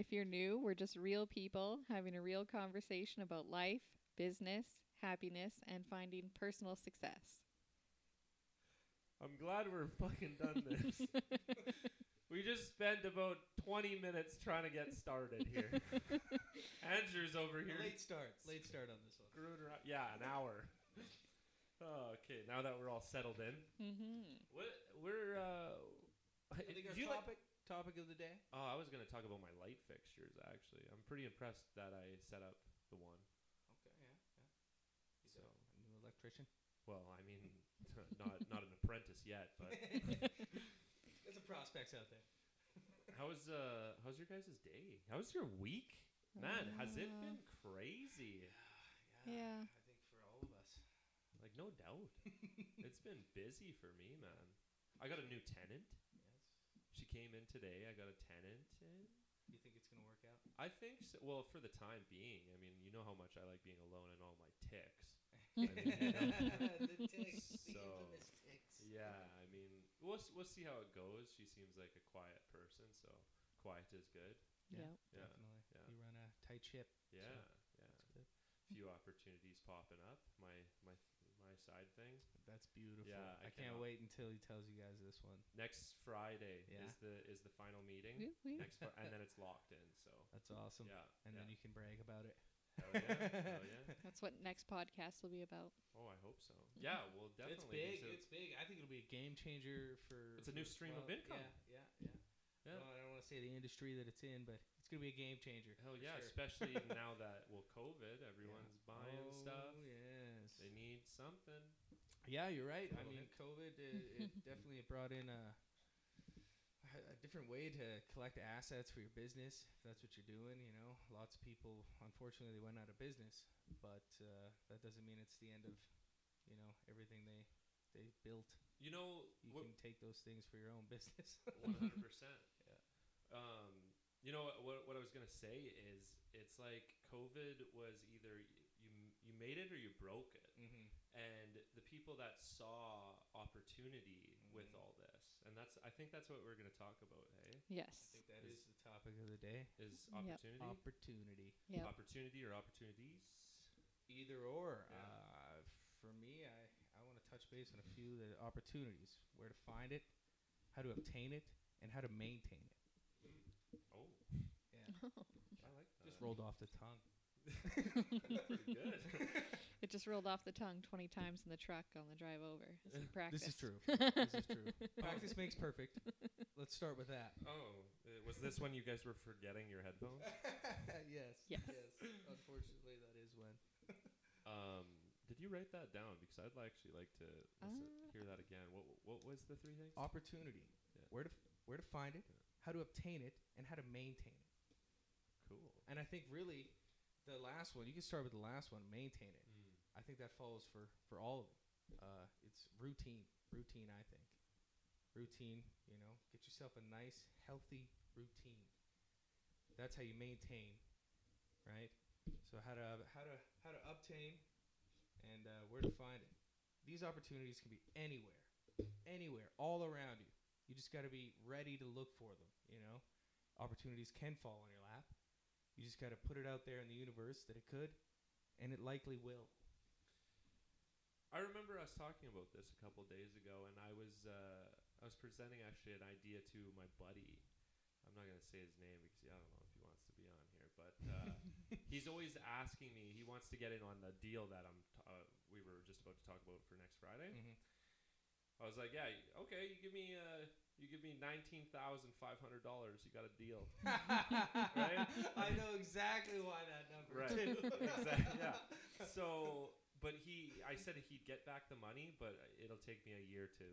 If you're new, we're just real people having a real conversation about life, business, happiness, and finding personal success. I'm glad we're fucking done this. We just spent about 20 minutes trying to get started here. Andrew's over here. Late start on this one. Screwed around. Yeah, an hour. Oh, okay, now that we're all settled in. Mm-hmm. I think our topic of the day? Oh, I was going to talk about my light fixtures, actually. I'm pretty impressed that I set up the one. Okay, yeah. He's so, a new electrician? Well, I mean, not an apprentice yet, but... There's some prospects out there. How's your guys' day? How's your week? Man, has it been crazy? Yeah. I think for all of us. Like, no doubt. It's been busy for me, man. I got a new tenant. Yes. She came in today. I got a tenant in. You think it's going to work out? I think so. Well, for the time being. I mean, you know how much I like being alone and all my ticks. I mean, you know, the ticks. So, the ticks. Yeah, I mean, we'll see how it goes. She seems like a quiet person, so quiet is good. Yeah. Definitely. Yeah. You run a tight ship. Yeah, so yeah. That's good. Few opportunities popping up. My side thing. That's beautiful. Yeah, I can't wait until he tells you guys this one. Next Friday is the final meeting. And then it's locked in. So that's awesome. Yeah, and then you can brag about it. Oh yeah, oh yeah. That's what next podcast will be about. Oh, I hope so. Yeah, we'll definitely. It's big. I think it'll be a game changer for. It's a new stream of income. Yeah. Well, I don't want to say the industry that it's in, but it's going to be a game changer. Hell yeah, sure. Especially now that, COVID, everyone's buying stuff. Oh, yes. They need something. Yeah, you're right. I mean, COVID, it definitely brought in a different way to collect assets for your business, if that's what you're doing, you know. Lots of people, unfortunately, they went out of business, but that doesn't mean it's the end of, you know, everything they built. You know, you can take those things for your own business. 100%. Yeah. You know what I was gonna say is it's like COVID was either you made it or you broke it, and the people that saw opportunity with all this, and I think that's what we're gonna talk about, hey? Yes. I think that is the topic of the day. Is opportunity. Yep. Opportunity. Yep. Opportunity or opportunities. Either or. Yeah. For me, I want to touch base on a few of the opportunities: where to find it, how to obtain it, and how to maintain it. Oh. Yeah. I like that. Just rolled off the tongue. That's pretty good. It just rolled off the tongue 20 times in the truck on the drive over. So practice. This is true. Practice makes perfect. Let's start with that. Oh. Was this when you guys were forgetting your headphones? Yes. Unfortunately, that is when. Did you write that down? Because I'd actually like to hear that again. What was the three things? Opportunity. Yeah. Where to find it, how to obtain it, and how to maintain it. Cool. And I think really the last one, you can start with the last one, maintain it. Mm. I think that follows for all of them. It's routine. I think. Routine, you know, get yourself a nice, healthy routine. That's how you maintain, right? So how to obtain and where to find it. These opportunities can be anywhere, all around you. You just got to be ready to look for them, you know. Opportunities can fall on your lap. You just got to put it out there in the universe that it could, and it likely will. I remember us talking about this a couple days ago, and I was presenting actually an idea to my buddy. I'm not going to say his name because I don't know if he wants to be on here, but he's always asking me. He wants to get in on the deal that we were just about to talk about for next Friday. Mm-hmm. I was like, yeah, okay, you give me $19,500, you got a deal. Right? I know exactly why that number. Right. Exactly. Yeah. So, but I said he'd get back the money, but it'll take me a year to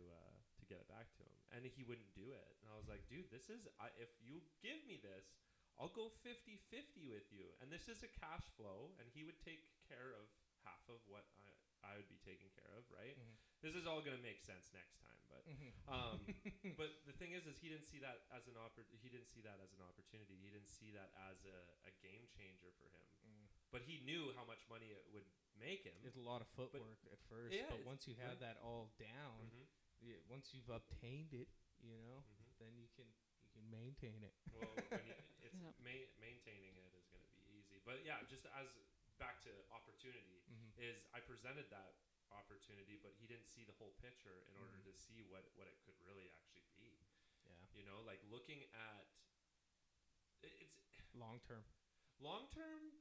get it back to him, and he wouldn't do it. And I was like, dude, if you give me this, I'll go 50-50 with you, and this is a cash flow, and he would take care of half of what I would be taken care of, right? Mm-hmm. This is all going to make sense next time, but but the thing is he didn't see that as an opportunity. He didn't see that as a game changer for him. Mm. But he knew how much money it would make him. It's a lot of footwork at first, but once you have that all down, once you've obtained it, you know, then you can can maintain it. Well, when you, it's maintaining it is going to be easy. But yeah, just as back to opportunity, is I presented that opportunity, but he didn't see the whole picture in order to see what it could really actually be. Yeah. You know, like looking at it's long term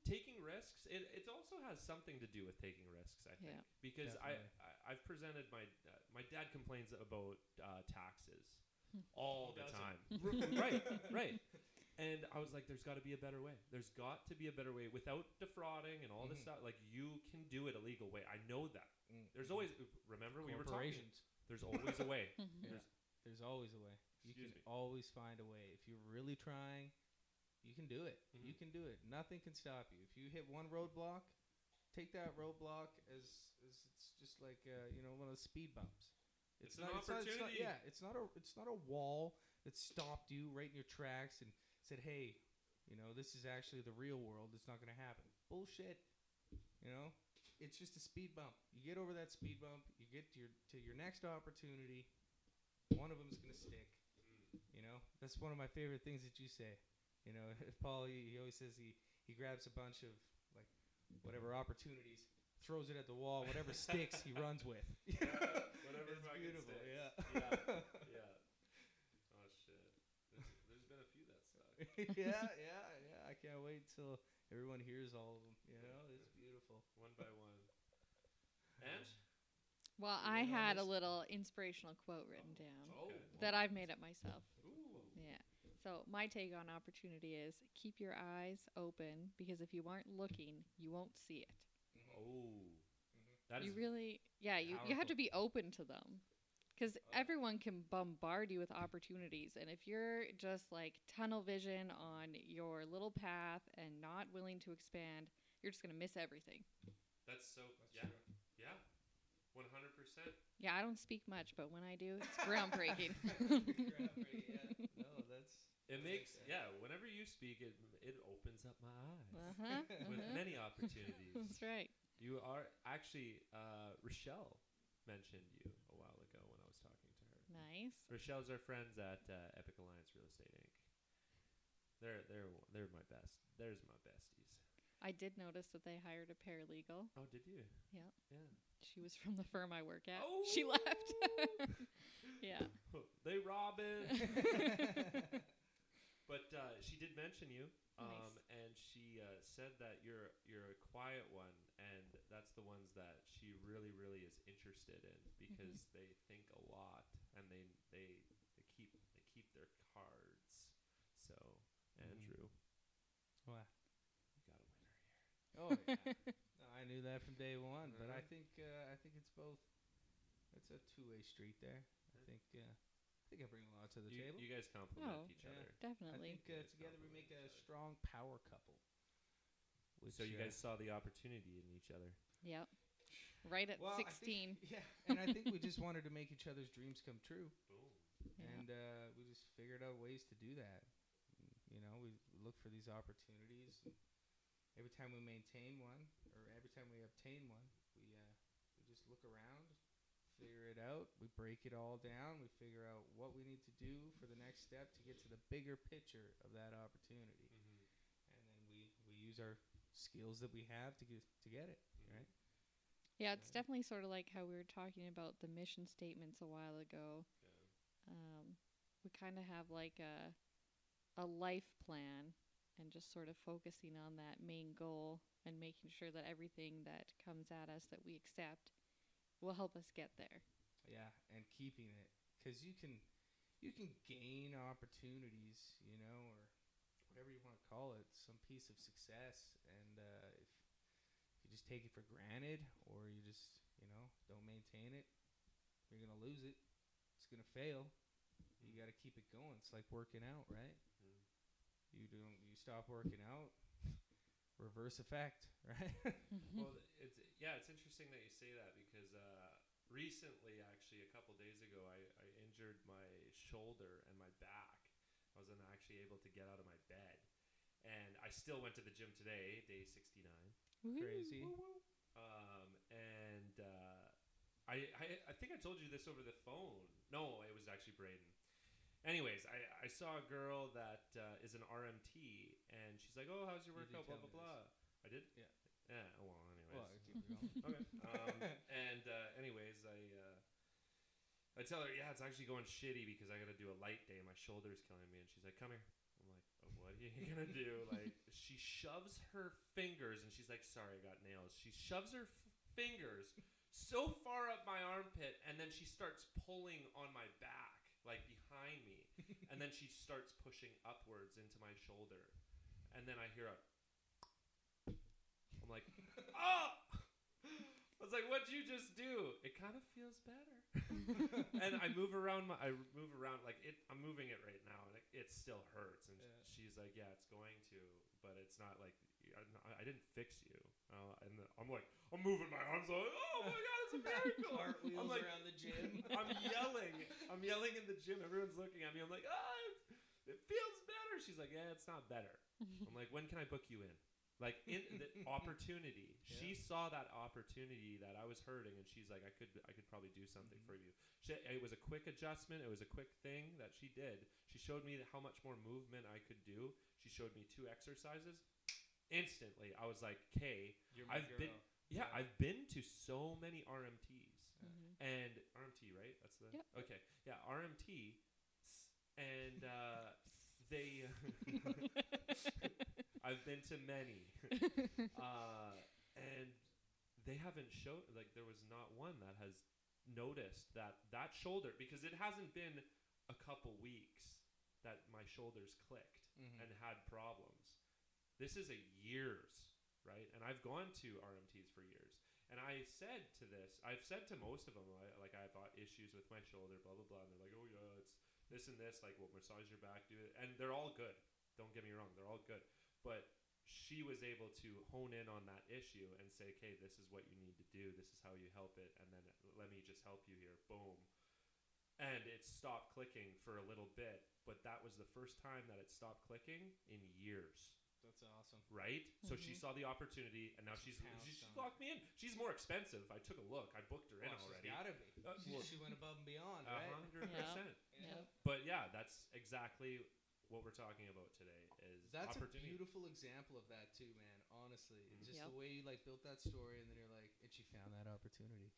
taking risks. It also has something to do with taking risks, I think, because I've presented my dad complains about taxes all the time. Right. And I was like, there's got to be a better way. There's got to be a better way without defrauding and all this stuff. Like, you can do it a legal way. I know that. There's always, remember we were talking, there's always a way. There's always a way. You can always find a way. If you're really trying, you can do it. You can do it. Nothing can stop you. If you hit one roadblock, take that roadblock as it's just like, one of the speed bumps. It's not an opportunity. It's not a wall that stopped you right in your tracks and said, hey, this is actually the real world. It's not going to happen. Bullshit. It's just a speed bump. You get over that speed bump. You get to your next opportunity. One of them is going to stick. That's one of my favorite things that you say. Paul, he always says he grabs a bunch of like whatever opportunities, throws it at the wall, whatever sticks he runs with. Yeah, whatever it's beautiful. Sticks. Yeah. Oh shit. There's been a few that suck. Yeah. I can't wait till everyone hears all of them. It's beautiful. One by one. And. Well, I had a little inspirational quote written down that I've made up myself. Ooh. Yeah. So my take on opportunity is keep your eyes open, because if you aren't looking, you won't see it. Oh. That is really, you have to be open to them, because everyone can bombard you with opportunities. And if you're just like tunnel vision on your little path and not willing to expand, you're just going to miss everything. That's true. Yeah. 100%. Yeah, I don't speak much, but when I do, it's groundbreaking. Groundbreaking, yeah. No, that's... It makes... Yeah, whenever you speak, it opens up my eyes. With many opportunities. That's right. You are... Actually, Rochelle mentioned you a while ago when I was talking to her. Nice. Rochelle's our friends at Epic Alliance Real Estate Inc. They're my best. There's my besties. I did notice that they hired a paralegal. Oh, did you? Yeah. Yeah. She was from the firm I work at. Oh! She left. Yeah. They robbing. But she did mention you. Nice. And she said that you're a quiet one, and that's the ones that she really, really is interested in, because they think a lot and they keep their cards. So, Andrew. What? You got a winner. Oh yeah, I knew that from day one. But I think it's both. It's a two-way street there. I think I bring a lot to the table. You guys complement each other. Definitely. I think together we make a strong power couple. So you guys saw the opportunity in each other. Yep. Right at 16. And I think we just wanted to make each other's dreams come true. Boom. Yeah. And we just figured out ways to do that. We look for these opportunities. Every time we maintain one, or every time we obtain one, we just look around, figure it out. We break it all down. We figure out what we need to do for the next step to get to the bigger picture of that opportunity. And then we use our skills that we have to get it, right? Yeah, it's definitely sort of like how we were talking about the mission statements a while ago. Yeah. We kind of have like a life plan. And just sort of focusing on that main goal and making sure that everything that comes at us that we accept will help us get there. Yeah, and keeping it. Because you can gain opportunities, or whatever you want to call it, some piece of success. And if you just take it for granted, or you just, don't maintain it, you're going to lose it. It's going to fail. You got to keep it going. It's like working out, right? Mm-hmm. You stop working out, reverse effect, right? Well, it's interesting that you say that, because recently, actually, a couple days ago, I injured my shoulder and my back. I wasn't actually able to get out of my bed, and I still went to the gym today, day 69. Woo-hoo. Crazy. Woo-hoo. And I think I told you this over the phone. No, it was actually Braden. Anyways, I saw a girl that is an RMT, and she's like, "Oh, how's your workout? Blah blah blah." This. I did. Yeah. Yeah. Well, anyways. Well, okay. And anyways, I tell her, yeah, it's actually going shitty because I got to do a light day. My shoulder's killing me, and she's like, "Come here." I'm like, oh, what are you gonna do? Like, she shoves her fingers, and she's like, "Sorry, I got nails." She shoves her fingers so far up my armpit, and then she starts pulling on my back. Like behind me, and then she starts pushing upwards into my shoulder, and then I hear a. I'm like, oh! I was like, what'd you just do? It kind of feels better, and I move around. I move around like it. I'm moving it right now, and it still hurts. And yeah. She's like, yeah, it's going to, but it's not like I didn't fix you. And I'm like, I'm moving my arms. Like, oh my god. It's a miracle. I'm like, around the gym. I'm yelling in the gym. Everyone's looking at me. I'm like, oh, it feels better. She's like, yeah, it's not better. I'm like, when can I book you in? Like, in the opportunity. Yeah. She saw that opportunity that I was hurting, and she's like, I could probably do something for you. It was a quick adjustment. It was a quick thing that she did. She showed me how much more movement I could do. She showed me 2 exercises. Instantly, I was like, "Okay, I've been." Yeah, I've been to so many RMTs, and RMT, right? That's the yep. Okay. Yeah, RMT, and they. I've been to many, and they haven't showed like there was not one that has noticed that shoulder because it hasn't been a couple weeks that my shoulders clicked and had problems. This is a year's. Right, and I've gone to RMTs for years, and I've said to most of them, like I've got issues with my shoulder, blah blah blah, and they're like, oh yeah, it's this and this, like we'll massage your back, do it, and they're all good. Don't get me wrong, they're all good, but she was able to hone in on that issue and say, okay, this is what you need to do, this is how you help it, and then let me just help you here, boom, and it stopped clicking for a little bit, but that was the first time that it stopped clicking in years. That's awesome. Right? So she saw the opportunity, and now she's locked me in. She's more expensive. I took a look. I booked her in already. She's gotta be. She went above and beyond, right? 100%. Yeah. But yeah, that's exactly what we're talking about today. Is that's a beautiful example of that too, man. Honestly, just the way you like built that story, and then you're like, and she found that opportunity.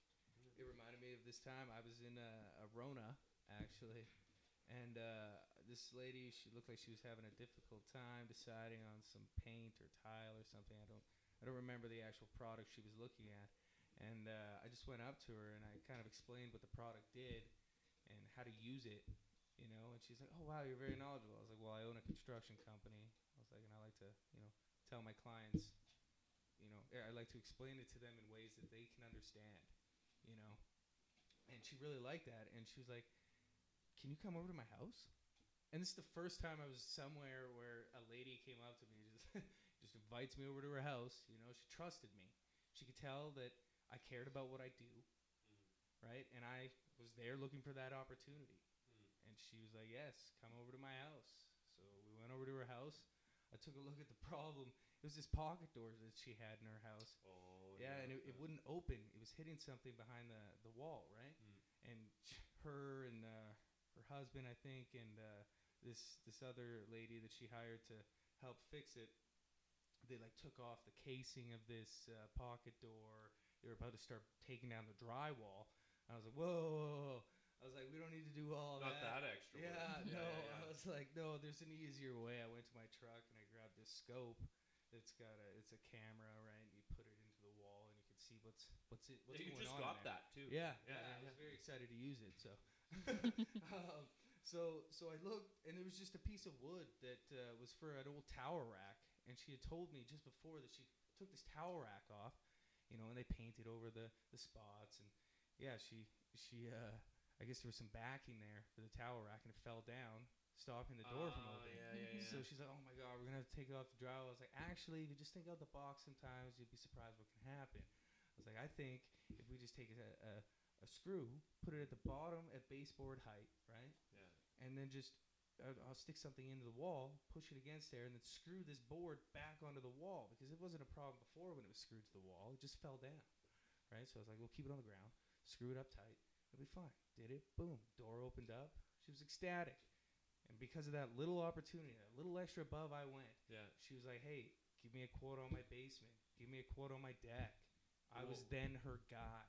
It reminded me of this time I was in a Rona actually. And this lady, she looked like she was having a difficult time deciding on some paint or tile or something. I don't remember the actual product she was looking at. And I just went up to her and I kind of explained what the product did and how to use it, you know. And she's like, "Oh wow, you're very knowledgeable." I was like, "Well, I own a construction company." I was like, "And I like to, you know, tell my clients, you know, I like to explain it to them in ways that they can understand, you know." And she really liked that. And she was like, "Can you come over to my house?" And this is the first time I was somewhere where a lady came up to me and just invites me over to her house. You know, she trusted me. She could tell that I cared about what I do, right? And I was there looking for that opportunity. And she was like, "Yes, come over to my house." So we went over to her house. I took a look at the problem. It was this pocket door that she had in her house. Oh, yeah. Yeah, and it wouldn't open. It was hitting something behind the wall, right? And her and... her husband, I think, and this other lady that she hired to help fix it, they like took off the casing of this pocket door. They were about to start taking down the drywall. And I was like, whoa. I was like, we don't need to do all that. Not that extra. Yeah, no. Yeah. I was like, no, there's an easier way. I went to my truck and I grabbed this scope. It's a camera, right? And you put it into the wall and you can see what's going on. You just got that too. Yeah, I was very excited to use it. So. So I looked, and there was just a piece of wood that was for an old towel rack, and she had told me just before that she took this towel rack off, you know, and they painted over the spots, and yeah, she I guess there was some backing there for the towel rack, and it fell down, stopping the door from opening. Yeah. So she's like, "Oh my god, we're gonna have to take it off the drywall." I was like, "Actually, if you just think out the box, sometimes you'd be surprised what can happen." I was like, "I think if we just take a screw, put it at the bottom at baseboard height, right? Yeah. And then just, I'll stick something into the wall, push it against there, and then screw this board back onto the wall because it wasn't a problem before when it was screwed to the wall. It just fell down, right? So I was like, we'll keep it on the ground, screw it up tight, it'll be fine." Did it, boom, door opened up. She was ecstatic. And because of that little opportunity, that little extra above I went, yeah. She was like, hey, give me a quote on my basement. Give me a quote on my deck. I was then her guy,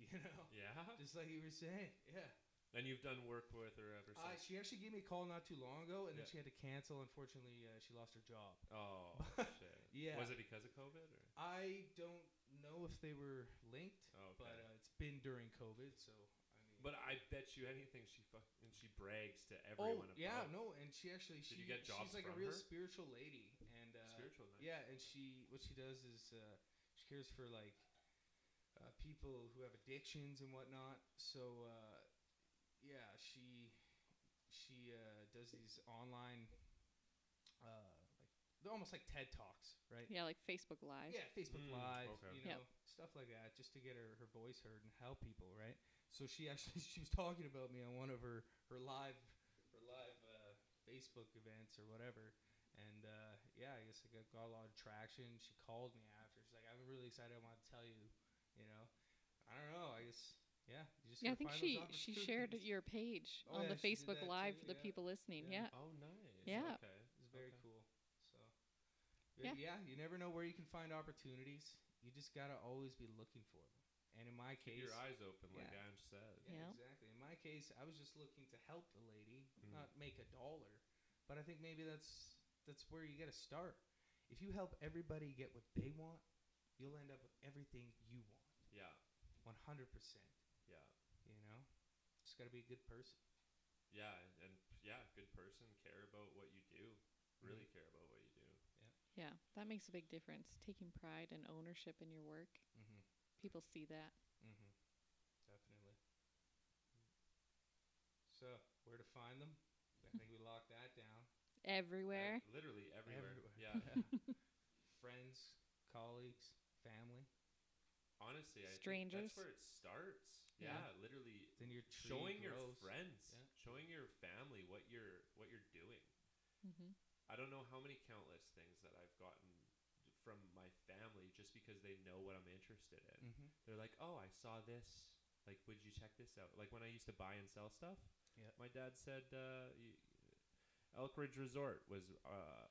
you know? Yeah? Just like you were saying, yeah. And you've done work with her ever since? She actually gave me a call not too long ago, and then she had to cancel. Unfortunately, she lost her job. Oh, shit. Yeah. Was it because of COVID? Or? I don't know if they were linked, but it's been during COVID, so... But I bet you anything she brags to everyone about. Yeah, no, and she actually she's like a real spiritual lady, and nice. Yeah, and she does is she cares for like people who have addictions and whatnot. So yeah, she does these online like they're almost like TED Talks, right? Yeah, like Facebook Live. Yeah, Facebook Live, okay. You know, stuff like that, just to get her voice heard and help people, right? So she was talking about me on one of her live Facebook events or whatever, and yeah, I guess I got a lot of traction. She called me after. She's like, "I'm really excited. I want to tell you, you know, I don't know. I guess you just I think she shared your page on the Facebook Live too, for the people listening. Yeah. Oh, nice. Yeah. Okay. It was very cool. So yeah, you never know where you can find opportunities. You just gotta always be looking for them. And in my case... Keep your eyes open, like Ange said. Yeah, exactly. In my case, I was just looking to help the lady, not make a dollar. But I think maybe that's where you got to start. If you help everybody get what they want, you'll end up with everything you want. Yeah. 100%. Yeah. You know? Just got to be a good person. Yeah, and good person. Care about what you do. Really care about what you do. Yeah. Yeah, that makes a big difference. Taking pride and ownership in your work. Mm-hmm. People see that. Mm-hmm. Definitely. So, where to find them? I think we locked that down. Everywhere. Literally everywhere. Yeah. Friends, colleagues, family. Honestly, strangers. I think that's where it starts. Yeah, literally. Then you're showing your friends, showing your family what you're doing. Mm-hmm. I don't know how many countless things that I've gotten from my family just because they know what I'm interested in. Mm-hmm. They're like, oh, I saw this. Like, would you check this out? Like when I used to buy and sell stuff, my dad said Elk Ridge Resort was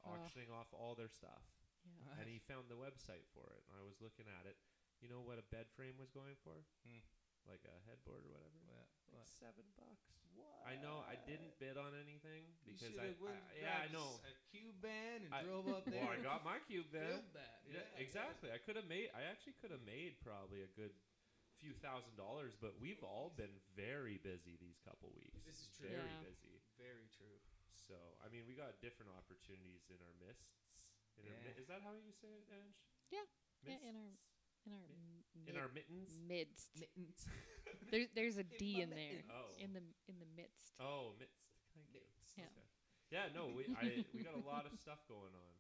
auctioning off all their stuff. Yeah. Nice. And he found the website for it. And I was looking at it. You know what a bed frame was going for? Like a headboard or whatever. What? Like $7. What? I know. I didn't bid on anything because I know. A cube band and drove up there. Well, I got my cube band. Yeah, exactly. I actually could have made probably a good few $1,000s, but we've all been very busy these couple weeks. This is true. Very busy. Very true. So I mean, we got different opportunities in our midst. Is that how you say it, Ange? Yeah. Mists? Yeah. In our mittens? Midst. There's a D in there. Oh. In the midst. Oh, midst. Thank you. Yeah. Okay. Yeah, no, we got a lot of stuff going on.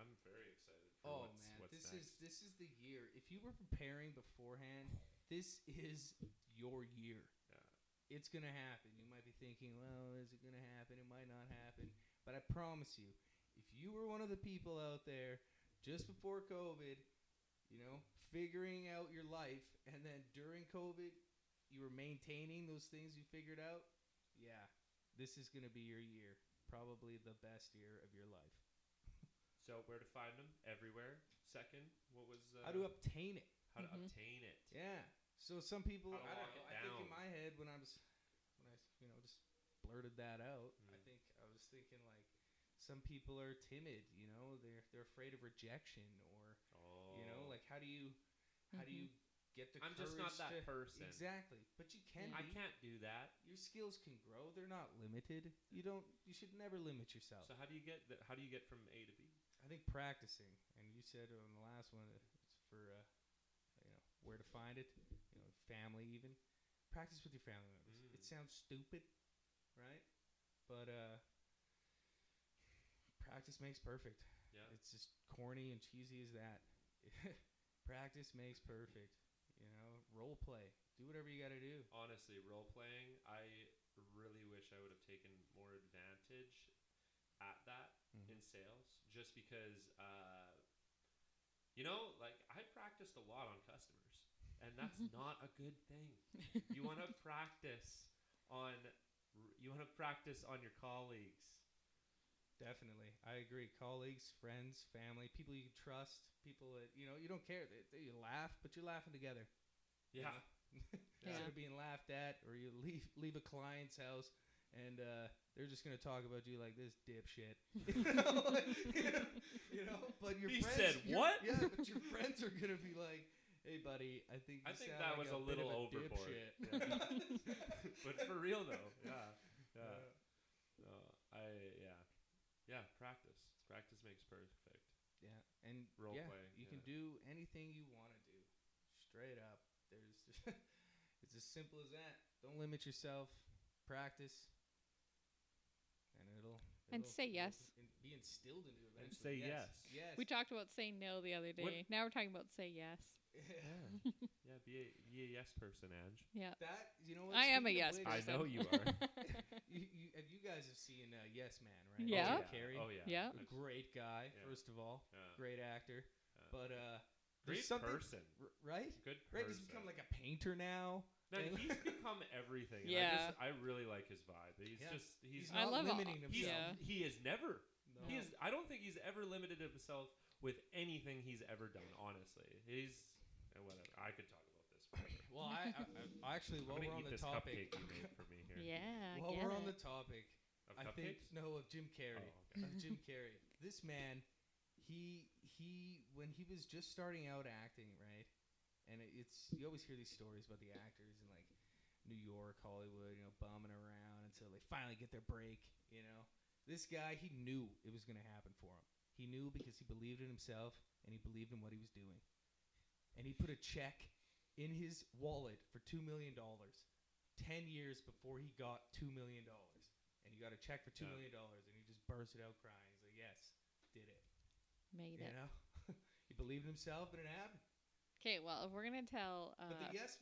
I'm very excited for what's next. This is the year. If you were preparing beforehand, this is your year. Yeah. It's going to happen. You might be thinking, well, is it going to happen? It might not happen. But I promise you, if you were one of the people out there just before COVID, you know, figuring out your life, and then during COVID, you were maintaining those things you figured out. Yeah, this is going to be your year. Probably the best year of your life. So where to find them? Everywhere. Second, what was... how to obtain it. How to obtain it. Yeah. So some people... I don't know. I think in my head, when I you know, just blurted that out, I was thinking like, some people are timid, you know, they're afraid of rejection or, you know, like how do you get the courage to... I'm just not that person. Exactly. But you can be. I can't do that. Your skills can grow. They're not limited. You should never limit yourself. So how do you get from A to B? I think practicing. And you said on the last one, it's for, you know, where to find it, you know, family even. Practice with your family members. It sounds stupid, right? But, practice makes perfect. Yeah. It's just corny and cheesy as that. Practice makes perfect. You know, role play. Do whatever you got to do. Honestly, role playing, I really wish I would have taken more advantage at that in sales, just because, you know, like I practiced a lot on customers, and that's not a good thing. You want to practice on You want to practice on your colleagues. Definitely. I agree. Colleagues, friends, family, people you trust, people that, you know, you don't care. You laugh, but you're laughing together. Yeah. Instead of being laughed at, or you leave a client's house and they're just going to talk about you like this dipshit. you know? But your friends... He said, what? Yeah, but your friends are going to be like... Hey, buddy, I think that was a little overboard. Yeah. But for real, though. Yeah. Practice. Practice makes perfect. Yeah. And role play. You can do anything you want to do. Straight up. It's as simple as that. Don't limit yourself. Practice. And it'll say yes. And be instilled into it eventually. And say yes. We talked about say no the other day. What? Now we're talking about say yes. Yeah. Yeah, be a yes person, Ange. Yeah. That, you know what? I am a yes person. I know you are. you guys have seen Yes Man, right? Yeah. Jim Carrey. Oh, yeah. Yeah. A great guy, first of all. Great actor. But great person. Right? Good person. Right? He's become like a painter now. No, he's become everything. Yeah. I really like his vibe. He's not limiting himself. He is never. No. I don't think he's ever limited himself with anything he's ever done, honestly. He's whatever. I could talk about this forever. Well, I actually, while we're on the topic, you made for me here. Yeah. While we're on the topic, of cupcakes? Of Jim Carrey. Oh, okay. Of Jim Carrey. This man, he when he was just starting out acting, right? And it's you always hear these stories about the actors in like New York, Hollywood, bumming around until they finally get their break. This guy, he knew it was going to happen for him. He knew because he believed in himself and he believed in what he was doing. And he put a check in his wallet for $2 million 10 years before he got $2 million. And he got a check for $2 million, and he just bursted out crying. He's like, "Yes, did it, made it." He believed in himself, and it happened. Okay, well, if we're gonna tell, but the Yes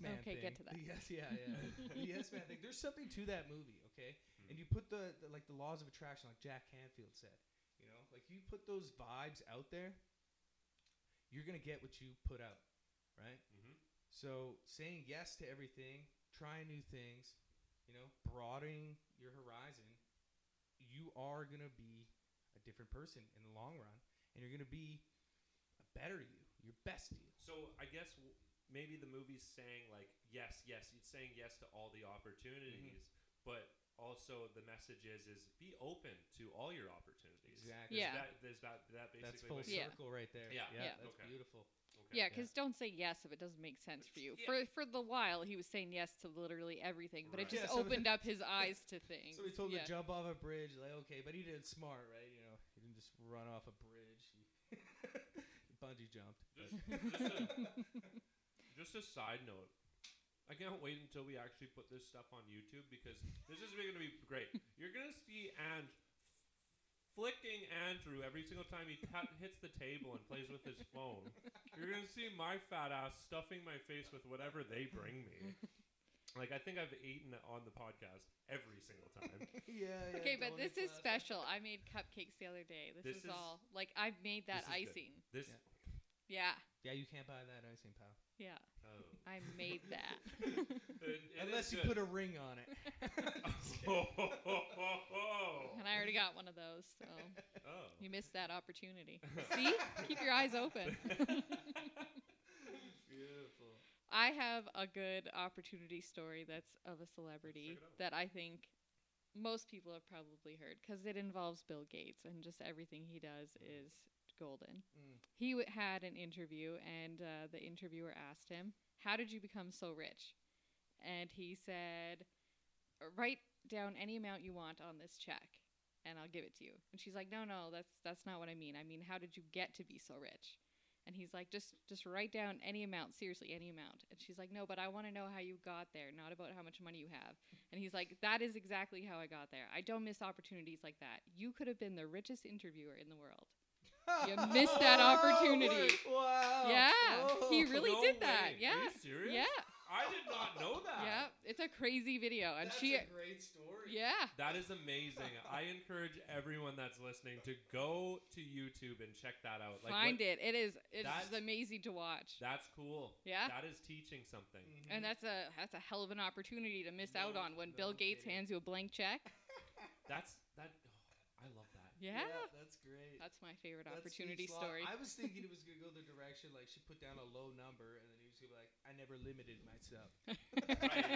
Man thing. Okay, get to that. The Yes Man thing. There's something to that movie, okay? Mm-hmm. And you put the laws of attraction, like Jack Canfield said. You put those vibes out there, you're gonna get what you put out, right? Mm-hmm. So saying yes to everything, trying new things, broadening your horizon, you are gonna be a different person in the long run, and you're gonna be better you, your best you. So I guess maybe the movie's saying like yes, it's saying yes to all the opportunities, but also the message is be open to all your opportunities. Exactly. Yeah. That basically that's full circle right there. Yeah. Yeah. That's beautiful. Okay. Yeah, because don't say yes if it doesn't make sense for you. Yeah. For the while, he was saying yes to literally everything, but it just opened up his eyes to things. So he told him to jump off a bridge, like okay, but he did it smart, right? He didn't just run off a bridge. He bungee jumped. Just a side note. I can't wait until we actually put this stuff on YouTube because this is going to be great. You're going to see Ange flicking Andrew every single time he hits the table and plays with his phone. You're going to see my fat ass stuffing my face with whatever they bring me. Like, I think I've eaten on the podcast every single time. Yeah. Okay, but this is special. I made cupcakes the other day. This is all. Like, I've made that icing. Good. Yeah, you can't buy that icing, pal. Yeah. Oh. I made that. Unless you put a ring on it. And I already got one of those, so you missed that opportunity. See? Keep your eyes open. Beautiful. I have a good opportunity story that's of a celebrity that I think most people have probably heard because it involves Bill Gates and just everything he does is golden. Mm. He had an interview and the interviewer asked him, "How did you become so rich?" And he said, "Write down any amount you want on this check and I'll give it to you." And she's like, no, that's not what I mean. I mean, how did you get to be so rich?" And he's like, just write down any amount, seriously, any amount. And she's like, "No, but I want to know how you got there, not about how much money you have." And he's like, "That is exactly how I got there. I don't miss opportunities like that. You could have been the richest interviewer in the world. You missed that opportunity." Wow. Yeah. He really did that. Yeah. Are you serious? Yeah. I did not know that. Yeah. It's a crazy video. And that's a great story. Yeah. That is amazing. I encourage everyone that's listening to go to YouTube and check that out. Like, It is. It's amazing to watch. That's cool. Yeah. That is teaching something. Mm-hmm. And that's a hell of an opportunity to miss out on when Bill Gates hands you a blank check. I love that. Yeah. That's great. That's my favorite opportunity story. I was thinking it was going to go the direction, like she put down a low number and then he was going to be like, I never limited myself.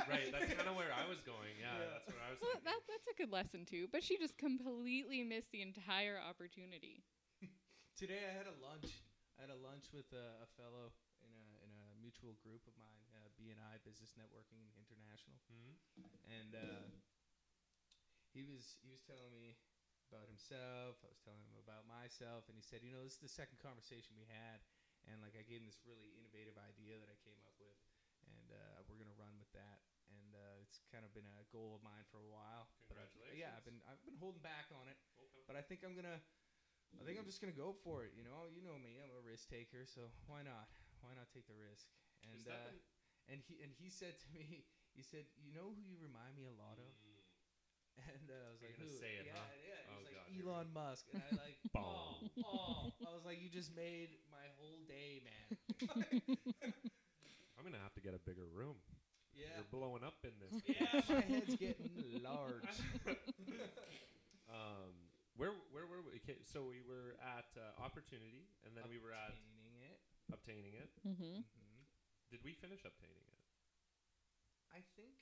Right. That's kind of where I was going. Yeah. That's where I was thinking. That's a good lesson too. But she just completely missed the entire opportunity. Today I had a lunch. With a fellow in a mutual group of mine, BNI, Business Networking International. Mm-hmm. And he was telling me about himself. I was telling him about myself, and he said, this is the second conversation we had, and like I gave him this really innovative idea that I came up with, and we're gonna run with that, and it's kind of been a goal of mine for a while. Congratulations! I've been holding back on it, okay. But I think I'm just gonna go for it. You know me, I'm a risk taker, so why not take the risk? And he said to me, he said, you know who you remind me a lot of? And I was like, Elon Musk. And I like, I was like, you just made my whole day, man. I'm going to have to get a bigger room. Yeah. You're blowing up in this. Yeah, my head's getting large. Where were we? Okay, so we were at Opportunity, and then we were at Obtaining It. Mm-hmm. Mm-hmm. Did we finish Obtaining It? I think.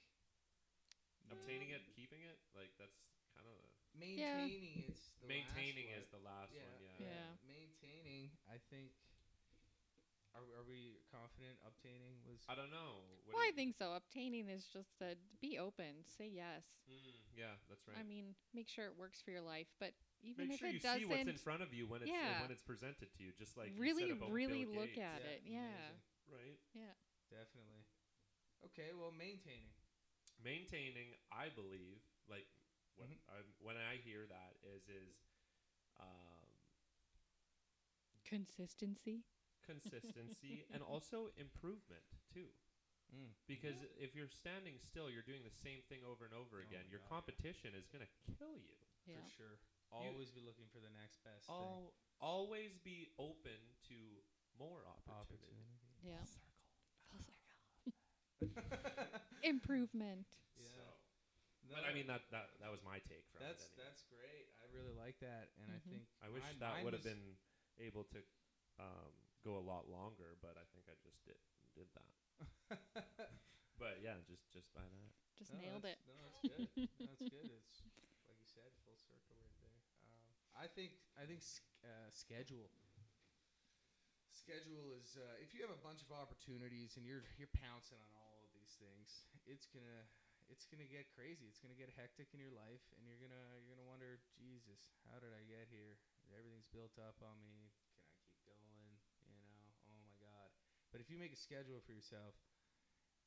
Obtaining it, keeping it, like that's kind of maintaining. Yeah. Maintaining is the last one. Yeah. Maintaining. I think. Are we confident obtaining was? I don't know. I think so. Obtaining is just be open, say yes. Mm, yeah, that's right. I mean, make sure it works for your life, but even make if sure it you doesn't, see what's in front of you when it's presented to you, just like really Bill Gates. Look at it. Yeah. Amazing. Right. Yeah. Definitely. Okay. Well, maintaining. Maintaining, I believe, like when I hear that is consistency, and also improvement too. Mm. Because if you're standing still, you're doing the same thing over and over again. Your competition is gonna kill you for sure. Always be looking for the next best thing. Always be open to more opportunity. Yeah. Full circle. Improvement. Yeah. So, but I mean that was my take from it. Anyway. That's great. I really like that, and mm-hmm. I wish that would have been able to go a lot longer, but I think I just did that. But yeah, just by that. Nailed it. No, that's good. That's good. It's like you said, full circle right there. I think schedule. Schedule is if you have a bunch of opportunities and you're pouncing on all of these things, it's gonna get crazy. It's gonna get hectic in your life, and you're gonna wonder, Jesus, how did I get here? Everything's built up on me. Can I keep going? Oh my God! But if you make a schedule for yourself,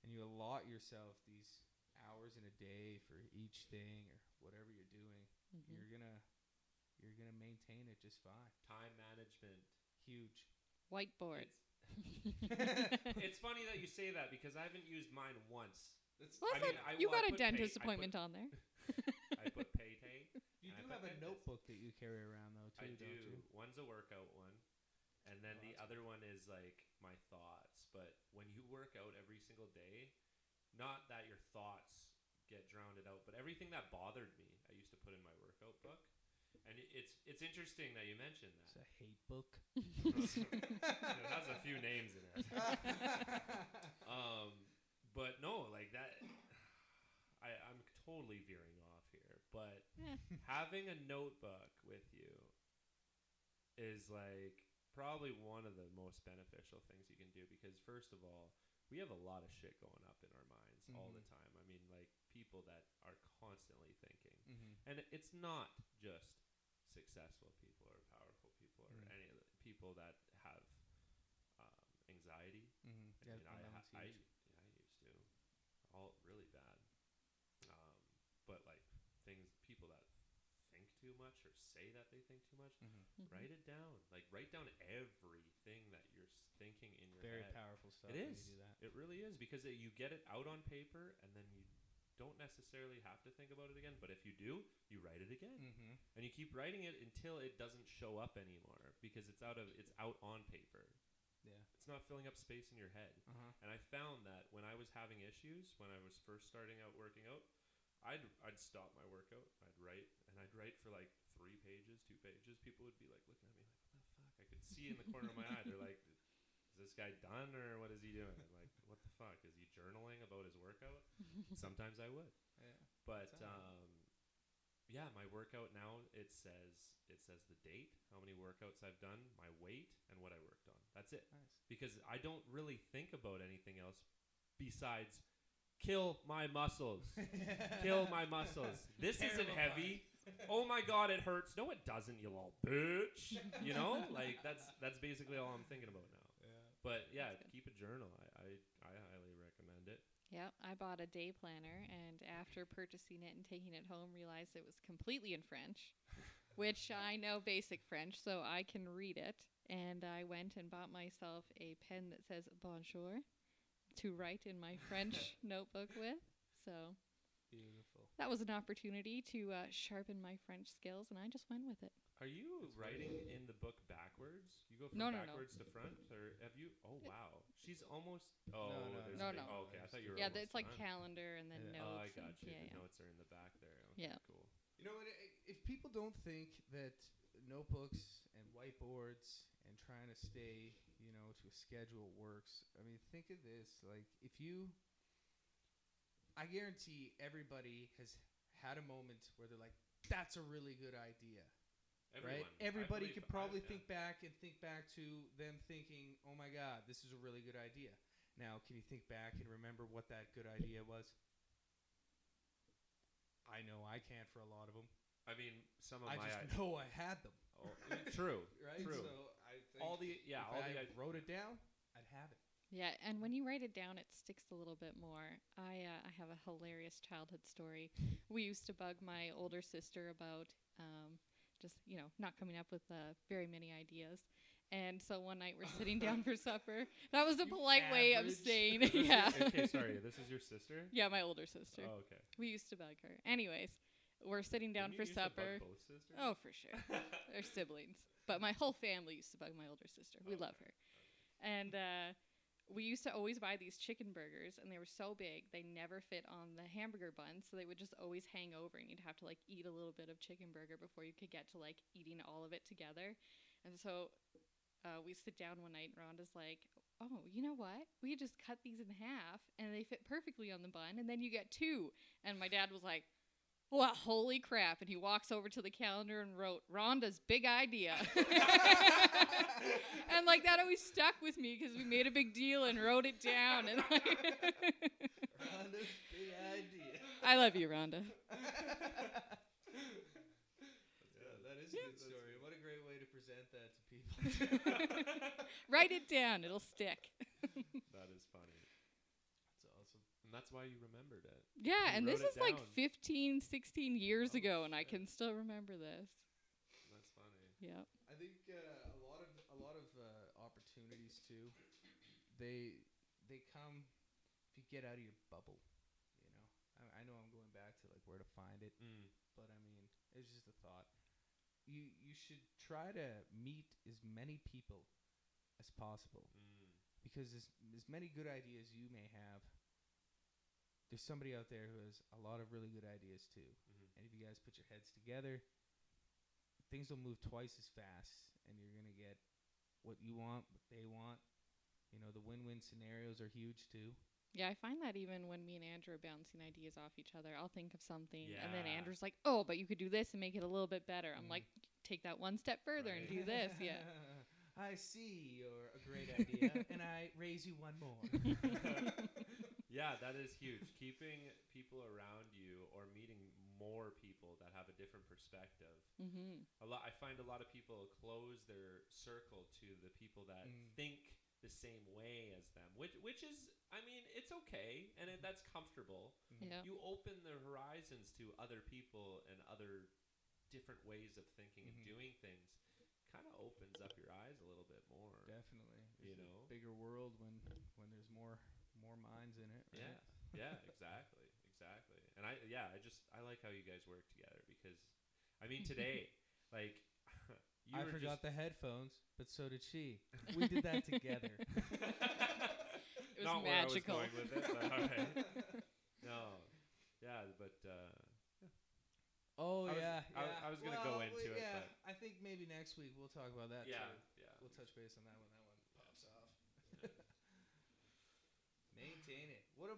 and you allot yourself these hours in a day for each thing or whatever you're doing, mm-hmm. you're gonna maintain it just fine. Time management, huge. Whiteboard. It's funny that you say that because I haven't used mine once. I got a dentist appointment on there. I put payday. You do have a notebook that you carry around though too, don't you? One's a workout one, and then the other one is like my thoughts. But when you work out every single day, not that your thoughts get drowned out, but everything that bothered me, I used to put in my workout book. And it's interesting that you mentioned that. It's a hate book. It has a few names in it. But no, like that. I'm totally veering off here, but having a notebook with you is like probably one of the most beneficial things you can do because first of all, we have a lot of shit going up in our minds mm-hmm. all the time. I mean, like people that are constantly thinking, mm-hmm. and it's not just successful people or powerful people or mm-hmm. any of the people that have anxiety. Mm-hmm. I used to all really bad, but like people that think too much or say that they think too much, mm-hmm. Mm-hmm. write it down. Like write down everything that you're thinking in your head. Very powerful stuff. It is. You do that. It really is because you get it out on paper and then you don't necessarily have to think about it again, but if you do, you write it again. Mm-hmm. And you keep writing it until it doesn't show up anymore because it's out on paper. Yeah. It's not filling up space in your head. Uh-huh. And I found that when I was having issues, when I was first starting out working out, I'd stop my workout, I'd write, and I'd write for like 3 pages, 2 pages. People would be like looking at me like, what the fuck? I could see in the corner of my eye. They're like, is this guy done or what is he doing? I'm like, what the fuck? Is he journaling about his workout? Sometimes I would. Yeah. But yeah, my workout now, it says the date, how many workouts I've done, my weight, and what I worked on. That's it. Nice. Because I don't really think about anything else besides kill my muscles. Kill my muscles. This isn't heavy. Oh my God, it hurts. No, it doesn't, you little bitch. You know, like that's basically all I'm thinking about now. Yeah. But yeah, keep a journal. I highly recommend it. Yeah, I bought a day planner and after purchasing it and taking it home, realized it was completely in French, which I know basic French, so I can read it. And I went and bought myself a pen that says bonjour to write in my French notebook with. So beautiful. That was an opportunity to sharpen my French skills, and I just went with it. Are you writing in the book backwards? You go from backwards to front, or have you? Oh wow, she's almost. Oh no. Oh, okay, I thought you were. Yeah, it's like calendar and then notes. Oh, I got you. The notes are in the back there. Okay, yeah, cool. You know what? If people don't think that notebooks and whiteboards and trying to stay, you know, to a schedule works, I mean, think of this: like I guarantee everybody has had a moment where they're like, "That's a really good idea." Everyone, right? Everybody could probably think back to them thinking, oh my God, this is a really good idea. Now, can you think back and remember what that good idea was? I know I can't for a lot of them. I mean, some of I know I had them. Oh, true. Right? True. So I think if I wrote it down, I'd have it. Yeah, and when you write it down, it sticks a little bit more. I have a hilarious childhood story. We used to bug my older sister about... just, you know, not coming up with very many ideas. And so one night we're sitting down for supper. That was a polite way of saying, yeah. Okay, sorry, this is your sister? Yeah, my older sister. Oh, okay. We used to bug her. Anyways, we're sitting down for supper. Didn't you used to bug both sisters? Oh, for sure. They're siblings. But my whole family used to bug my older sister. We love her. Okay. And we used to always buy these chicken burgers, and they were so big, they never fit on the hamburger bun, so they would just always hang over, and you'd have to, like, eat a little bit of chicken burger before you could get to, like, eating all of it together. And so we sit down one night, and Rhonda's like, oh, you know what? We just cut these in half, and they fit perfectly on the bun, and then you get 2. And my dad was like, well, holy crap. And he walks over to the calendar and wrote, Rhonda's big idea. And like that always stuck with me because we made a big deal and wrote it down. And like Rhonda's big idea. I love you, Rhonda. That is a good story. What a great way to present that to people. Write it down. It'll stick. That is funny. Awesome. And that's why you remembered it. Yeah, and this is like 15, 16 years ago, and I can still remember this. That's funny. Yeah. I think a lot of opportunities too. They come if you get out of your bubble. You know, I know I'm going back to like where to find it, but I mean, it's just a thought. You should try to meet as many people as possible because as many good ideas you may have. There's somebody out there who has a lot of really good ideas too. Mm-hmm. And if you guys put your heads together, things will move twice as fast and you're going to get what you want, what they want. You know, the win-win scenarios are huge too. Yeah, I find that even when me and Andrew are bouncing ideas off each other, I'll think of something and then Andrew's like, oh, but you could do this and make it a little bit better. I'm like, take that one step further and do this. Yeah. I see you're a great idea and I raise you one more. Yeah, that is huge. Keeping people around you or meeting more people that have a different perspective. Mm-hmm. I find a lot of people close their circle to the people that think the same way as them, which is, I mean, it's okay, and that's comfortable. Mm-hmm. Yeah. You open the horizons to other people and other different ways of thinking and doing things. Kind of opens up your eyes a little bit more. Definitely. There's a bigger world when there's more minds in it, right? Yeah, exactly. Exactly. And I like how you guys work together because, I mean, today, like... I forgot the headphones, but so did she. We did that together. It was not magical. Not where I was going with it, but all right. No. Yeah, but... I was going to go into it. But I think maybe next week we'll talk about that, too. Yeah. We'll touch base on that when that one pops off. Yeah. Maintain it. What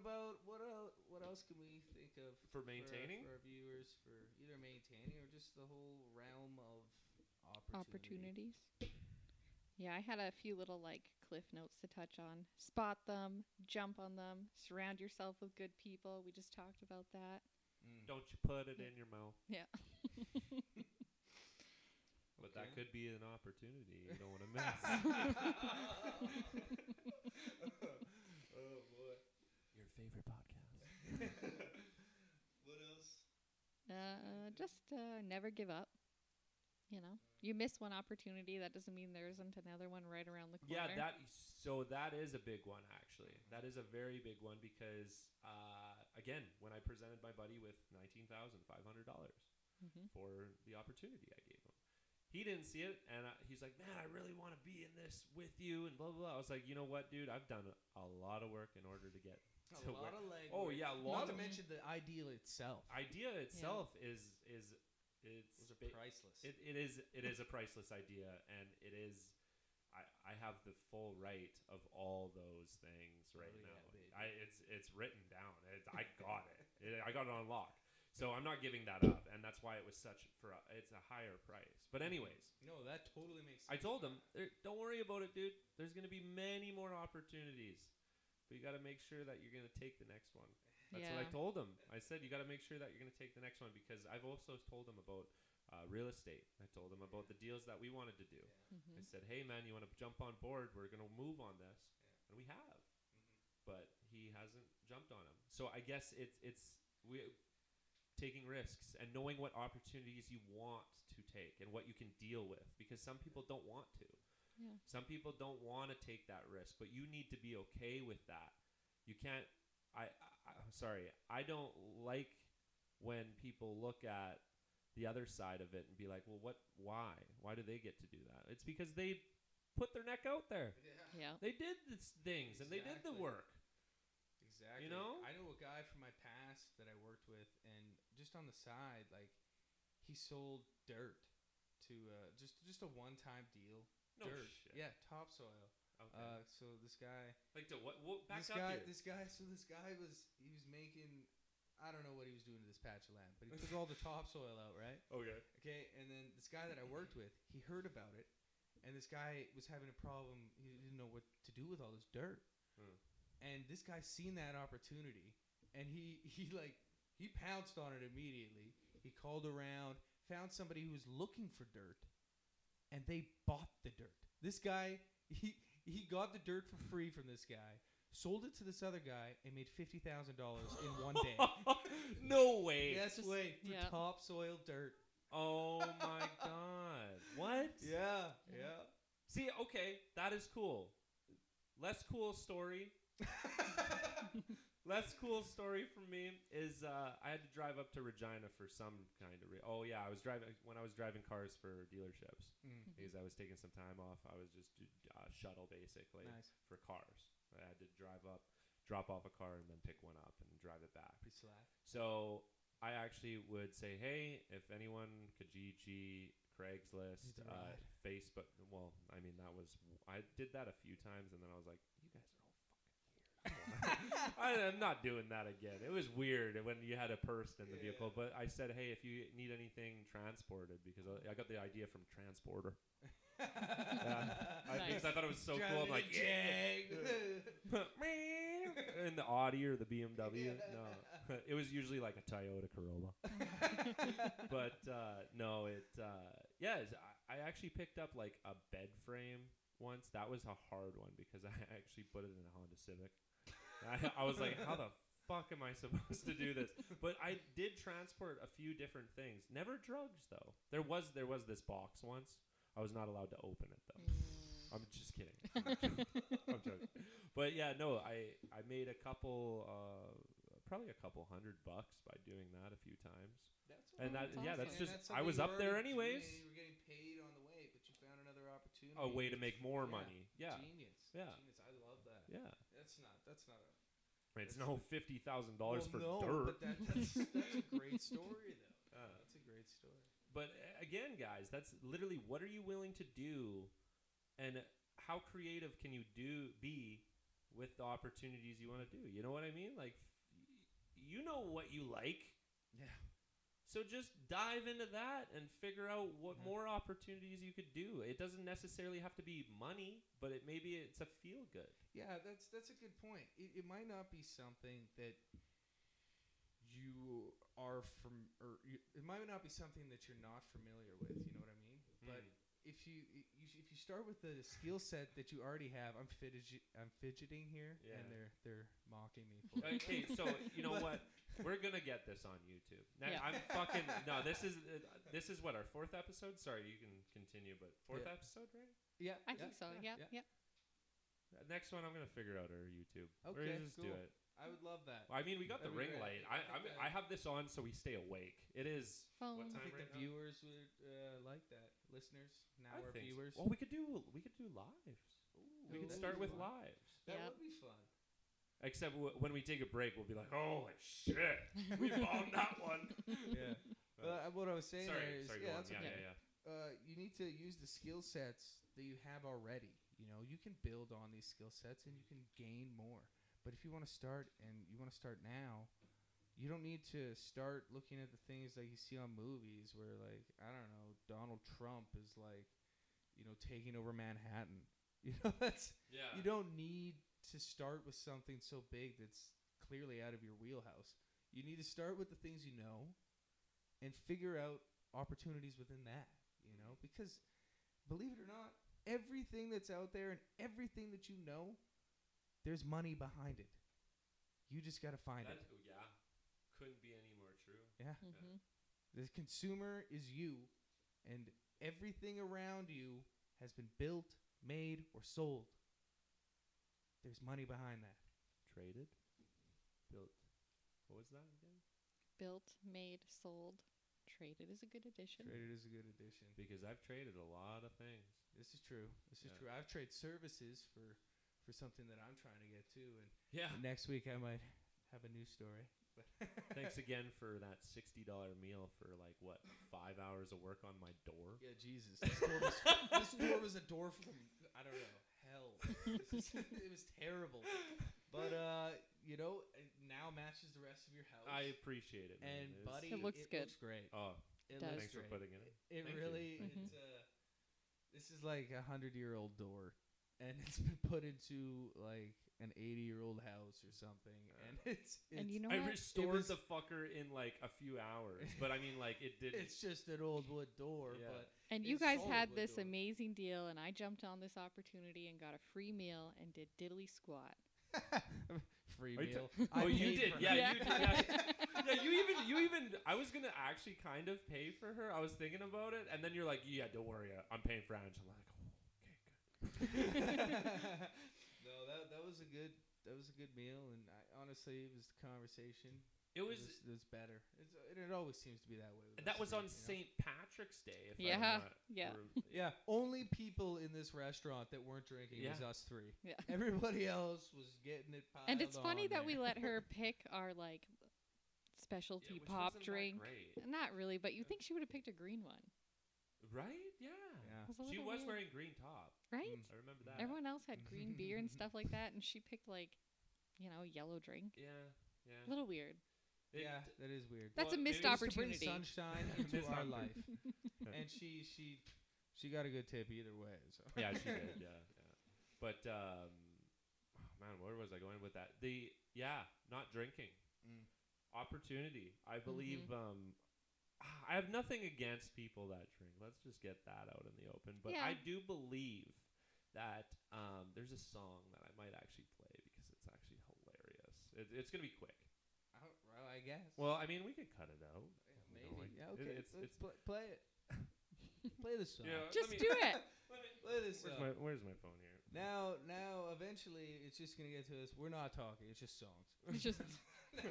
else can we think of for maintaining for our viewers, for either maintaining or just the whole realm of opportunities? Yeah, I had a few little like cliff notes to touch on. Spot them, jump on them, surround yourself with good people. We just talked about that. Mm. Don't you put it in your mouth. Yeah. But okay. That could be an opportunity you don't want to miss. Oh boy! Your favorite podcast. What else? Just never give up. You know, you miss one opportunity, that doesn't mean there isn't another one right around the corner. Yeah, that is a big one actually. That is a very big one because again, when I presented my buddy with $19,500 for the opportunity I gave him. He didn't see it, and he's like, man, I really want to be in this with you, and blah, blah, blah. I was like, you know what, dude? I've done a lot of work in order to get to work. Of legwork. Oh, yeah, a lot. Not to mention the ideal itself. Idea itself is priceless. It is a priceless idea, and it is... I have the full right of all those things right now. Yeah, it's written down. I got it. I got it on lock. So I'm not giving that up, and that's why it was it's a higher price. But anyways. No, that totally makes sense. I told him, don't worry about it, dude. There's going to be many more opportunities, but you got to make sure that you're going to take the next one. That's what I told him. I said, you got to make sure that you're going to take the next one, because I've also told him about real estate. I told him about the deals that we wanted to do. Yeah. I said, hey, man, you want to jump on board? We're going to move on this. Yeah. And we have, but he hasn't jumped on them. So I guess it's taking risks and knowing what opportunities you want to take and what you can deal with, because some people don't want to. Yeah. Some people don't want to take that risk, but you need to be okay with that. You can't, I'm sorry, I don't like when people look at the other side of it and be like, well, why do they get to do that? It's because they put their neck out there. Yeah. They did these things and they did the work. Exactly. You know? I know a guy from my past that I worked with, and just on the side, like, he sold dirt to just a one-time deal. No dirt. Shit. Yeah, topsoil. Okay. So this guy. Like the what? He was making, I don't know what he was doing to this patch of land, but he took all the topsoil out, right? Okay. Okay, and then this guy that I worked with, he heard about it, and this guy was having a problem. He didn't know what to do with all this dirt. Hmm. And this guy seen that opportunity, and he pounced on it immediately. He called around, found somebody who was looking for dirt, and they bought the dirt. This guy, he got the dirt for free from this guy, sold it to this other guy, and made $50,000 in one day. No way. Yes way. For topsoil dirt. Oh my God. What? Yeah. See, okay, that is cool. Less cool story for me is I had to drive up to Regina for some kind of I was driving cars for dealerships because I was taking some time off. I was just shuttle basically for cars. I had to drive up, drop off a car, and then pick one up and drive it back. Pretty slack. So I actually would say, hey, if anyone, Kijiji, Craigslist, Facebook. Well, I mean, I did that a few times, and then I was like, you guys are all fucking weird. I'm not doing that again. It was weird when you had a person in the vehicle, but I said, hey, if you need anything transported, because I got the idea from Transporter. Because I thought it was so cool. I'm like, in the Audi or the BMW. No, it was usually like a Toyota Corolla. But I actually picked up like a bed frame once. That was a hard one because I actually put it in a Honda Civic. I was like, how the fuck am I supposed to do this? But I did transport a few different things. Never drugs though. There was this box once. I was not allowed to open it though. I'm just kidding. I'm joking. But I made a couple probably $200 by doing that a few times. That's and that, awesome. Yeah, that's and just that's I was up there anyways. You were getting paid on the way, but you found another opportunity. A way to make more money. Yeah, genius. Yeah, genius. I love that. Yeah, that's not a. It's no $50,000 for dirt. But that's a great story though. That's a great story. But again, guys, that's literally what are you willing to do, and how creative can you be with the opportunities you want to do. You know what I mean? Like, you know what you like. Yeah. So just dive into that and figure out what more opportunities you could do. It doesn't necessarily have to be money, but maybe it's a feel good. Yeah, that's a good point. It might not be something that you are from, or it might not be something that you're not familiar with. You know what I mean? But if you start with the skill set that you already have, I'm fidgeting here, and they're mocking me for it. Okay, so you know what? We're gonna get this on YouTube. Now, I'm fucking no. This is what, our fourth episode. Sorry, you can continue, but fourth episode, right? Yeah, I think so. Yeah. Next one, I'm gonna figure out our YouTube. Okay, we're just do it. I would love that. Well, I mean, we got the ring light. I have this on so we stay awake. It is what time I think right the now? Viewers would like that. Listeners, now our viewers. So. Well, we could do lives. Ooh, we could start with lives. That would be fun. Except when we take a break, we'll be like, "Holy shit, we bombed that one." Yeah. What I was saying is, you need to use the skill sets that you have already. You know, you can build on these skill sets and you can gain more. But if you want to start and you want to start now, you don't need to start looking at the things like you see on movies where, like, I don't know, Donald Trump is like, you know, taking over Manhattan. You know, you don't need to start with something so big that's clearly out of your wheelhouse. You need to start with the things you know and figure out opportunities within that, you know, because believe it or not, everything that's out there and everything that you know, there's money behind it. You just got to find it. Yeah. Couldn't be any more true. Yeah. Mm-hmm. The consumer is you, and everything around you has been built, made, or sold. There's money behind that. Traded. Built. What was that again? Built, made, sold. Traded is a good addition. Because I've traded a lot of things. This is true. I've traded services for something that I'm trying to get to, and next week I might have a new story. But thanks again for that $60 meal for like what 5 hours of work on my door. Yeah, Jesus, this door was a door from I don't know hell. It was terrible, but you know it now matches the rest of your house. I appreciate it, man. And buddy, it looks good. Looks great. Oh, it does. Thanks for putting it. It really. It's, this is like a 100-year-old door. And it's been put into like an 80-year-old house or something, and it's and you know I restored the fucker in like a few hours, but I mean like it didn't. It's just an old wood door, but and you guys had this amazing deal, and I jumped on this opportunity and got a free meal and did diddly squat. Free meal. You did. Yeah, you even. I was gonna actually kind of pay for her. I was thinking about it, and then you're like, yeah, don't worry, I'm paying for Ange. I'm like. No, that was a good meal, and honestly, it was the conversation. It was better. It always seems to be that way. That was on St. Patrick's Day. Only people in this restaurant that weren't drinking was us three. Yeah. Everybody else was getting it piled on. And it's funny that we let her pick our like specialty pop drink. Not really, but you think she would have picked a green one. Right? Yeah. She was wearing green top. Right? I remember that. Everyone else had green beer and stuff like that, and she picked, like, you know, yellow drink. Yeah. A little weird. That is weird. That's a missed opportunity. It used to bring sunshine into our life. And she got a good tip either way. So. Yeah, she did, yeah. But, man, where was I going with that? Not drinking. Mm. Opportunity. I believe... I have nothing against people that drink. Let's just get that out in the open. But I do believe that there's a song that I might actually play because it's actually hilarious. It's going to be quick. Well, I guess. Well, I mean, we could cut it out. Maybe. Okay. Let's play it. Play the song. Just do it. Play this song. Where's my phone here? Now, eventually, it's just going to get to this. We're not talking. It's just songs. It's just no.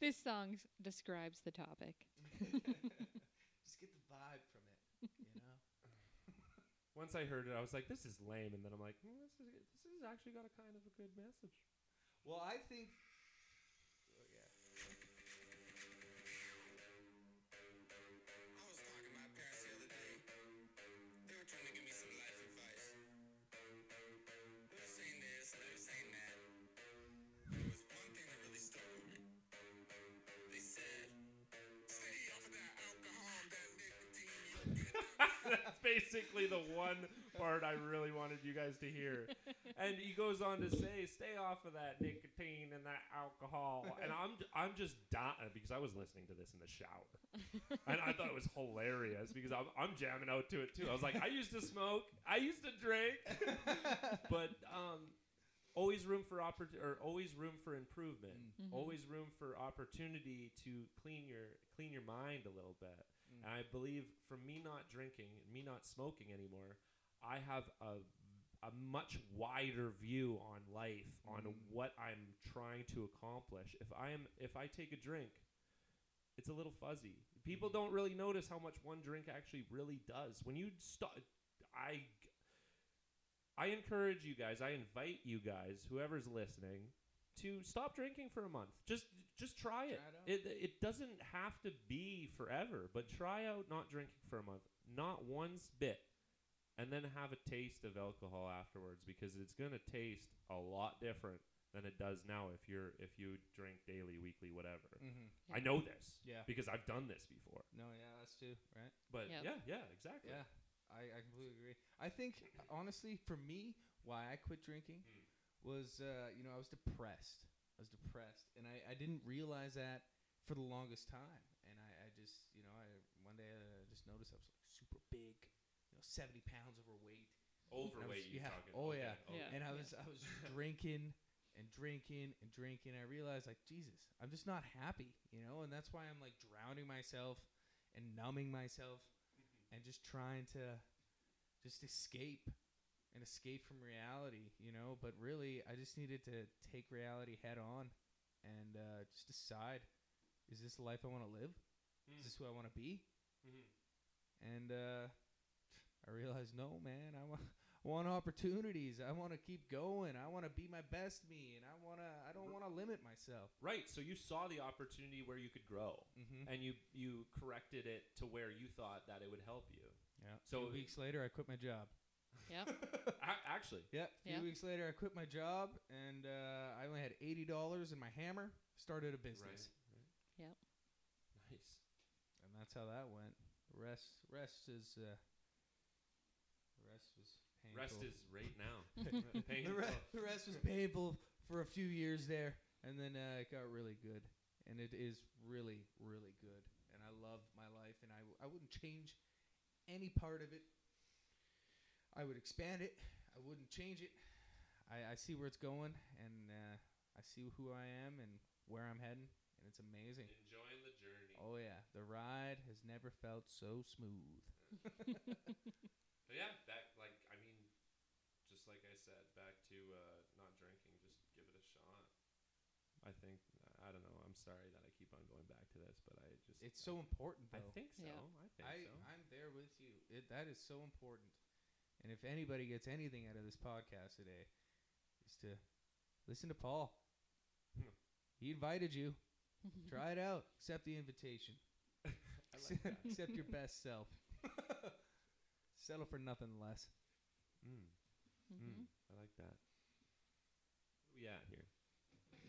This song describes the topic. Just get the vibe from it, you know? Once I heard it, I was like, this is lame. And then I'm like, this is actually got a kind of a good message. Well, I think... Oh, yeah. I was talking to my parents the other day. They were trying to give me some life advice. They were saying this, they were saying that. There was one thing that really stuck with me. They said, stay off of that alcohol, that nicotine, you'll get it. That's basically the one part I really wanted you guys to hear. And he goes on to say, stay off of that nicotine and that alcohol. And I'm just dying because I was listening to this in the shower. And I thought it was hilarious because I'm jamming out to it too. I was like, I used to smoke. I used to drink. But always room for always room for improvement. Mm-hmm. Always room for opportunity to clean your mind a little bit. Mm-hmm. And I believe from me not drinking, me not smoking anymore, I have a much wider view on life, on what I'm trying to accomplish. If I take a drink, it's a little fuzzy. People don't really notice how much one drink actually really does. When you start, I encourage you guys, I invite you guys, whoever's listening, to stop drinking for a month. Just try it. It doesn't have to be forever, but try out not drinking for a month, not one bit. And then have a taste of alcohol afterwards, because it's going to taste a lot different than it does now if you drink daily, weekly, whatever. Mm-hmm. Yeah. I know this because I've done this before. No, yeah, that's true, right? But yeah, exactly. Yeah, I completely agree. I think, honestly, for me, why I quit drinking was, I was depressed. And I didn't realize that for the longest time. And I just, one day I just noticed I was like super big. 70 pounds overweight. Talking. Oh, okay. Yeah. And I was drinking. I realized, like, Jesus, I'm just not happy, and that's why I'm, like, drowning myself and numbing myself and just trying to just escape from reality, But really, I just needed to take reality head on and just decide, is this the life I want to live? Is this who I want to be? Mm-hmm. And... I realized, no, man, I want opportunities. I want to keep going. I want to be my best me, and I don't want to limit myself. Right. So you saw the opportunity where you could grow, and you corrected it to where you thought that it would help you. Yeah. So 2 weeks later, I quit my job. Yeah. Actually. Yeah. Few weeks later, I quit my job, and I only had $80 in my hammer. Started a business. Right. Yep. Nice. And that's how that went. Rest is. The rest was painful. Rest is right now. The rest was painful for a few years there, and then it got really good. And it is really, really good. And I love my life, and I wouldn't change any part of it. I would expand it. I wouldn't change it. I see where it's going, and I see who I am and where I'm heading, and it's amazing. Enjoying the journey. Oh, yeah. The ride has never felt so smooth. But yeah, just like I said, back to not drinking, just give it a shot. I think, I don't know, I'm sorry that I keep on going back to this, but It's so important, though. I think so. Yeah. I think so. I'm there with you. That is so important. And if anybody gets anything out of this podcast today, is to listen to Paul. He invited you. Try it out. Accept the invitation. I like that. Accept your best self. Settle for nothing less. Mm. Mm-hmm. I like that. What we at here? Fuck.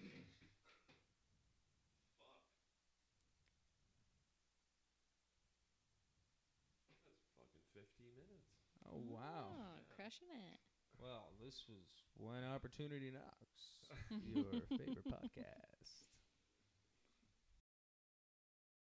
That's fucking 50 minutes. Oh, wow. Oh, yeah. Crushing it. Well, this was When Opportunity Knocks, your favorite podcast.